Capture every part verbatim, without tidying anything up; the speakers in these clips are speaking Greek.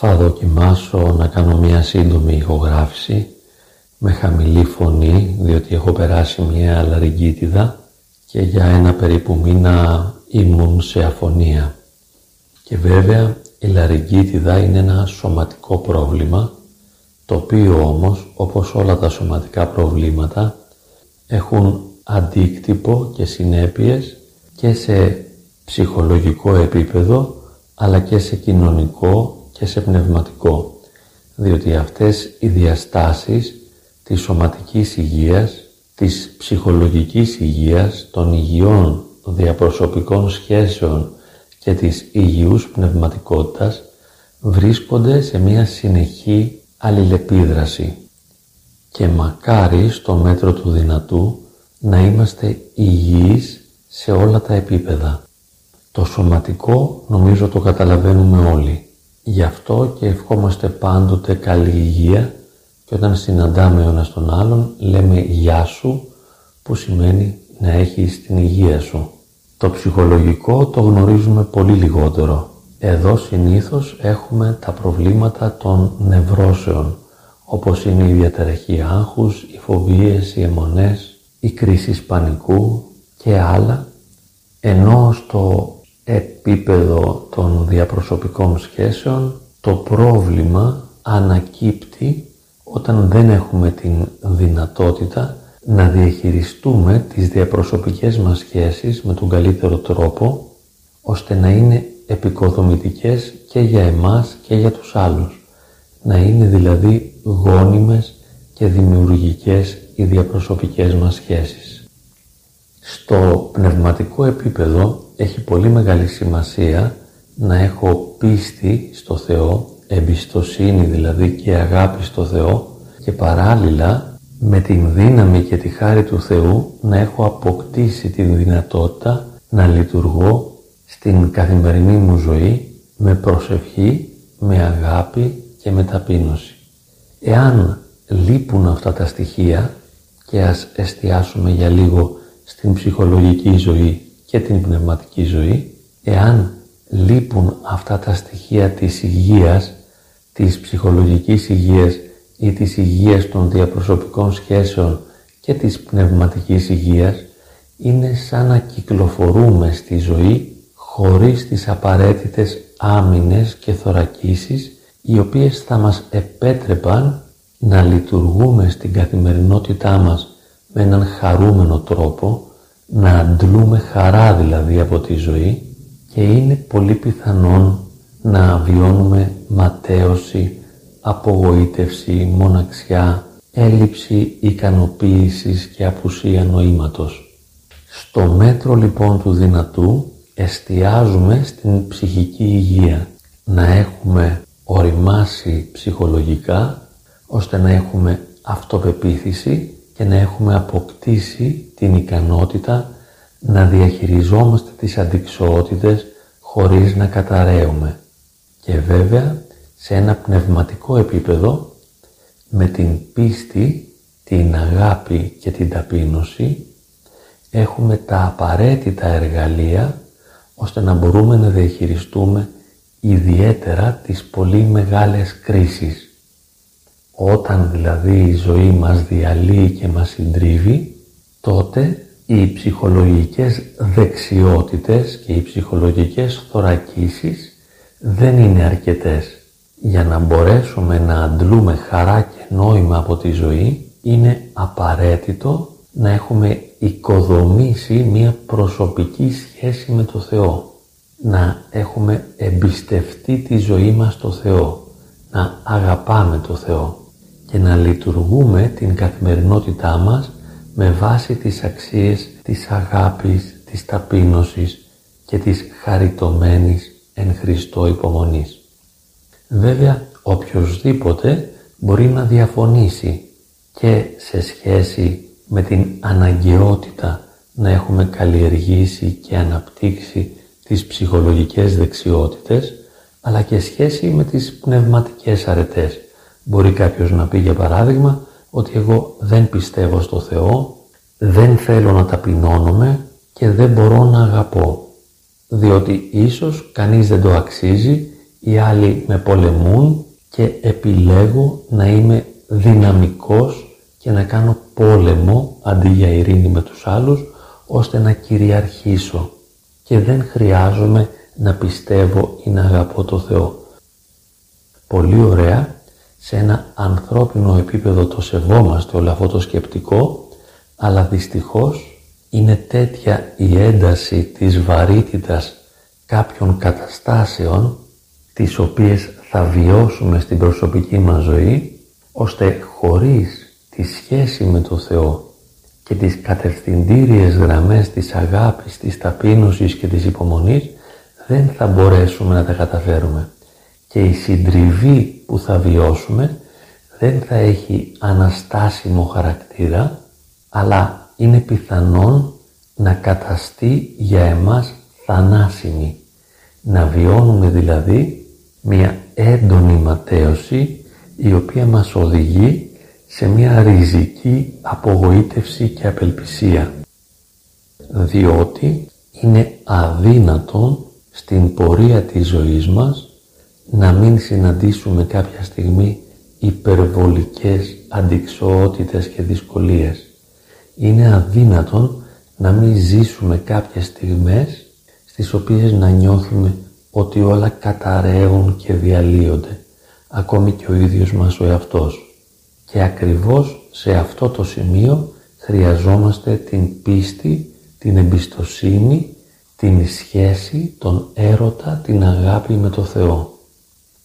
Θα δοκιμάσω να κάνω μια σύντομη ηχογράφηση με χαμηλή φωνή, διότι έχω περάσει μια λαρυγγίτιδα και για ένα περίπου μήνα ήμουν σε αφωνία. Και βέβαια η λαρυγγίτιδα είναι ένα σωματικό πρόβλημα, το οποίο όμως, όπως όλα τα σωματικά προβλήματα, έχουν αντίκτυπο και συνέπειες και σε ψυχολογικό επίπεδο, αλλά και σε κοινωνικό και σε πνευματικό, διότι αυτές οι διαστάσεις της σωματικής υγείας, της ψυχολογικής υγείας, των υγιών διαπροσωπικών σχέσεων και της υγιούς πνευματικότητας βρίσκονται σε μια συνεχή αλληλεπίδραση. Και μακάρι στο μέτρο του δυνατού να είμαστε υγιείς σε όλα τα επίπεδα. Το σωματικό νομίζω το καταλαβαίνουμε όλοι. Γι' αυτό και ευχόμαστε πάντοτε καλή υγεία και όταν συναντάμε ο ένας τον άλλον λέμε «Γεια σου» που σημαίνει να έχεις την υγεία σου. Το ψυχολογικό το γνωρίζουμε πολύ λιγότερο. Εδώ συνήθως έχουμε τα προβλήματα των νευρώσεων όπως είναι η διαταραχή άγχους, οι φοβίες, οι αιμονές, οι κρίσεις πανικού και άλλα, ενώ στο επίπεδο των διαπροσωπικών σχέσεων το πρόβλημα ανακύπτει όταν δεν έχουμε την δυνατότητα να διαχειριστούμε τις διαπροσωπικές μας σχέσεις με τον καλύτερο τρόπο ώστε να είναι επικοδομητικές και για εμάς και για τους άλλους, να είναι δηλαδή γόνιμες και δημιουργικές οι διαπροσωπικές μας σχέσεις. Στο πνευματικό επίπεδο έχει πολύ μεγάλη σημασία να έχω πίστη στο Θεό, εμπιστοσύνη δηλαδή και αγάπη στο Θεό και παράλληλα με την δύναμη και τη χάρη του Θεού να έχω αποκτήσει την δυνατότητα να λειτουργώ στην καθημερινή μου ζωή με προσευχή, με αγάπη και με ταπείνωση. Εάν λείπουν αυτά τα στοιχεία και ας εστιάσουμε για λίγο στην ψυχολογική ζωή και την πνευματική ζωή, εάν λείπουν αυτά τα στοιχεία της υγείας, της ψυχολογικής υγείας ή της υγείας των διαπροσωπικών σχέσεων και της πνευματικής υγείας, είναι σαν να κυκλοφορούμε στη ζωή χωρίς τις απαραίτητες άμυνες και θωρακίσεις οι οποίες θα μας επέτρεπαν να λειτουργούμε στην καθημερινότητά μας με έναν χαρούμενο τρόπο, να αντλούμε χαρά δηλαδή από τη ζωή και είναι πολύ πιθανόν να βιώνουμε ματέωση, απογοήτευση, μοναξιά, έλλειψη ικανοποίησης και απουσία νοήματος. Στο μέτρο λοιπόν του δυνατού εστιάζουμε στην ψυχική υγεία, να έχουμε οριμάσει ψυχολογικά ώστε να έχουμε αυτοπεποίθηση και να έχουμε αποκτήσει την ικανότητα να διαχειριζόμαστε τις αντιξοότητες χωρίς να καταραίουμε. Και βέβαια σε ένα πνευματικό επίπεδο με την πίστη, την αγάπη και την ταπείνωση έχουμε τα απαραίτητα εργαλεία ώστε να μπορούμε να διαχειριστούμε ιδιαίτερα τις πολύ μεγάλες κρίσεις. Όταν δηλαδή η ζωή μας διαλύει και μας συντρίβει, τότε οι ψυχολογικές δεξιότητες και οι ψυχολογικές θωρακίσεις δεν είναι αρκετές. Για να μπορέσουμε να αντλούμε χαρά και νόημα από τη ζωή, είναι απαραίτητο να έχουμε οικοδομήσει μια προσωπική σχέση με το Θεό, να έχουμε εμπιστευτεί τη ζωή μας στο Θεό, να αγαπάμε το Θεό και να λειτουργούμε την καθημερινότητά μας με βάση τις αξίες της αγάπης, της ταπείνωσης και της χαριτωμένης εν Χριστώ υπομονής. Βέβαια, οποιοσδήποτε μπορεί να διαφωνήσει και σε σχέση με την αναγκαιότητα να έχουμε καλλιεργήσει και αναπτύξει τις ψυχολογικές δεξιότητες, αλλά και σχέση με τις πνευματικές αρετές. Μπορεί κάποιος να πει για παράδειγμα ότι εγώ δεν πιστεύω στο Θεό, δεν θέλω να ταπεινώνομαι και δεν μπορώ να αγαπώ, διότι ίσως κανείς δεν το αξίζει οι άλλοι με πολεμούν και επιλέγω να είμαι δυναμικός και να κάνω πόλεμο αντί για ειρήνη με τους άλλους, ώστε να κυριαρχήσω και δεν χρειάζομαι να πιστεύω ή να αγαπώ το Θεό. Πολύ ωραία, σε ένα ανθρώπινο επίπεδο το σεβόμαστε όλο αυτό το σκεπτικό, αλλά δυστυχώς είναι τέτοια η ένταση της βαρύτητας κάποιων καταστάσεων, τις οποίες θα βιώσουμε στην προσωπική μας ζωή, ώστε χωρίς τη σχέση με το Θεό και τις κατευθυντήριες γραμμές της αγάπης, της ταπείνωσης και της υπομονής, δεν θα μπορέσουμε να τα καταφέρουμε. Και η συντριβή που θα βιώσουμε δεν θα έχει αναστάσιμο χαρακτήρα, αλλά είναι πιθανόν να καταστεί για εμάς θανάσιμη. Να βιώνουμε δηλαδή μια έντονη ματαίωση, η οποία μας οδηγεί σε μια ριζική απογοήτευση και απελπισία. Διότι είναι αδύνατον στην πορεία της ζωής μας να μην συναντήσουμε κάποια στιγμή υπερβολικές αντιξοότητες και δυσκολίες. Είναι αδύνατον να μην ζήσουμε κάποιες στιγμές στις οποίες να νιώθουμε ότι όλα καταραίουν και διαλύονται, ακόμη και ο ίδιος μας ο εαυτός. Και ακριβώς σε αυτό το σημείο χρειαζόμαστε την πίστη, την εμπιστοσύνη, την σχέση, τον έρωτα, την αγάπη με το Θεό.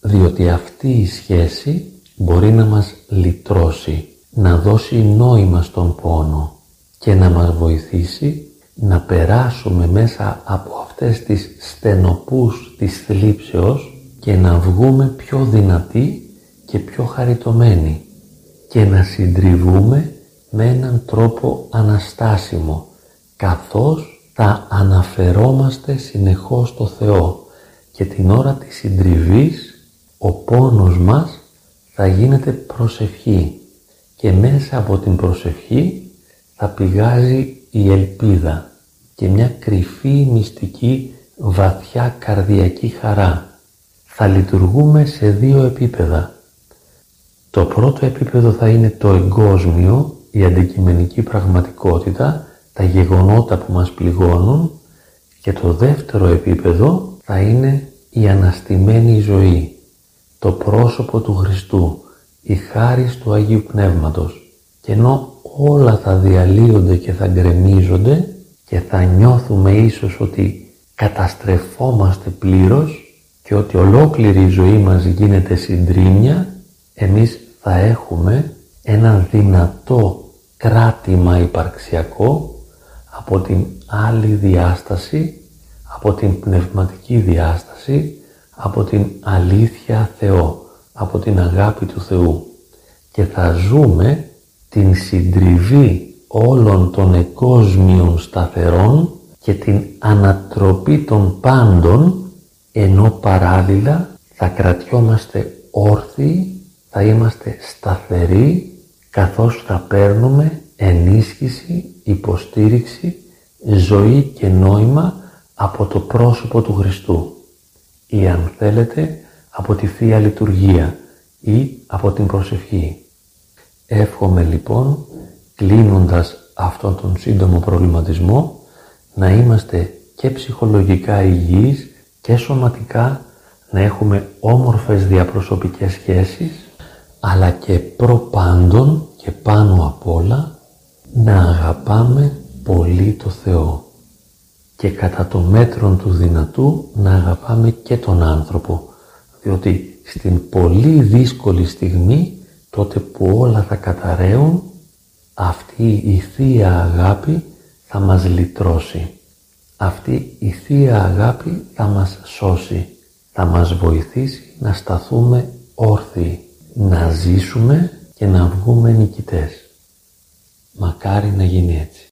Διότι αυτή η σχέση μπορεί να μας λυτρώσει, να δώσει νόημα στον πόνο και να μας βοηθήσει να περάσουμε μέσα από αυτές τις στενοπούς της θλίψεως και να βγούμε πιο δυνατοί και πιο χαριτωμένοι και να συντριβούμε με έναν τρόπο αναστάσιμο, καθώς θα αναφερόμαστε συνεχώς στο Θεό και την ώρα της συντριβής ο πόνος μας θα γίνεται προσευχή και μέσα από την προσευχή θα πηγάζει η ελπίδα και μια κρυφή μυστική βαθιά καρδιακή χαρά. Θα λειτουργούμε σε δύο επίπεδα. Το πρώτο επίπεδο θα είναι το εγκόσμιο, η αντικειμενική πραγματικότητα, τα γεγονότα που μας πληγώνουν, και το δεύτερο επίπεδο θα είναι η αναστημένη ζωή, το πρόσωπο του Χριστού, η χάρις του Αγίου Πνεύματος. Και ενώ όλα θα διαλύονται και θα γκρεμίζονται και θα νιώθουμε ίσως ότι καταστρεφόμαστε πλήρως και ότι ολόκληρη η ζωή μας γίνεται συντρίμμια, εμείς θα έχουμε ένα δυνατό κράτημα υπαρξιακό από την άλλη διάσταση, από την πνευματική διάσταση, από την αλήθεια Θεό, από την αγάπη του Θεού, και θα ζούμε την συντριβή όλων των εκόσμιων σταθερών και την ανατροπή των πάντων, ενώ παράλληλα θα κρατιόμαστε όρθιοι, θα είμαστε σταθεροί, καθώς θα παίρνουμε ενίσχυση, υποστήριξη, ζωή και νόημα από το πρόσωπο του Χριστού, ή αν θέλετε από τη Θεία Λειτουργία ή από την προσευχή. Εύχομαι λοιπόν, κλείνοντας αυτόν τον σύντομο προβληματισμό, να είμαστε και ψυχολογικά υγιείς και σωματικά, να έχουμε όμορφες διαπροσωπικές σχέσεις, αλλά και προπάντων και πάνω απ' όλα να αγαπάμε πολύ το Θεό και κατά το μέτρον του δυνατού να αγαπάμε και τον άνθρωπο, διότι στην πολύ δύσκολη στιγμή, τότε που όλα θα καταραίουν, αυτή η Θεία Αγάπη θα μας λυτρώσει. Αυτή η Θεία Αγάπη θα μας σώσει, θα μας βοηθήσει να σταθούμε όρθιοι, να ζήσουμε και να βγούμε νικητές. Μακάρι να γίνει έτσι.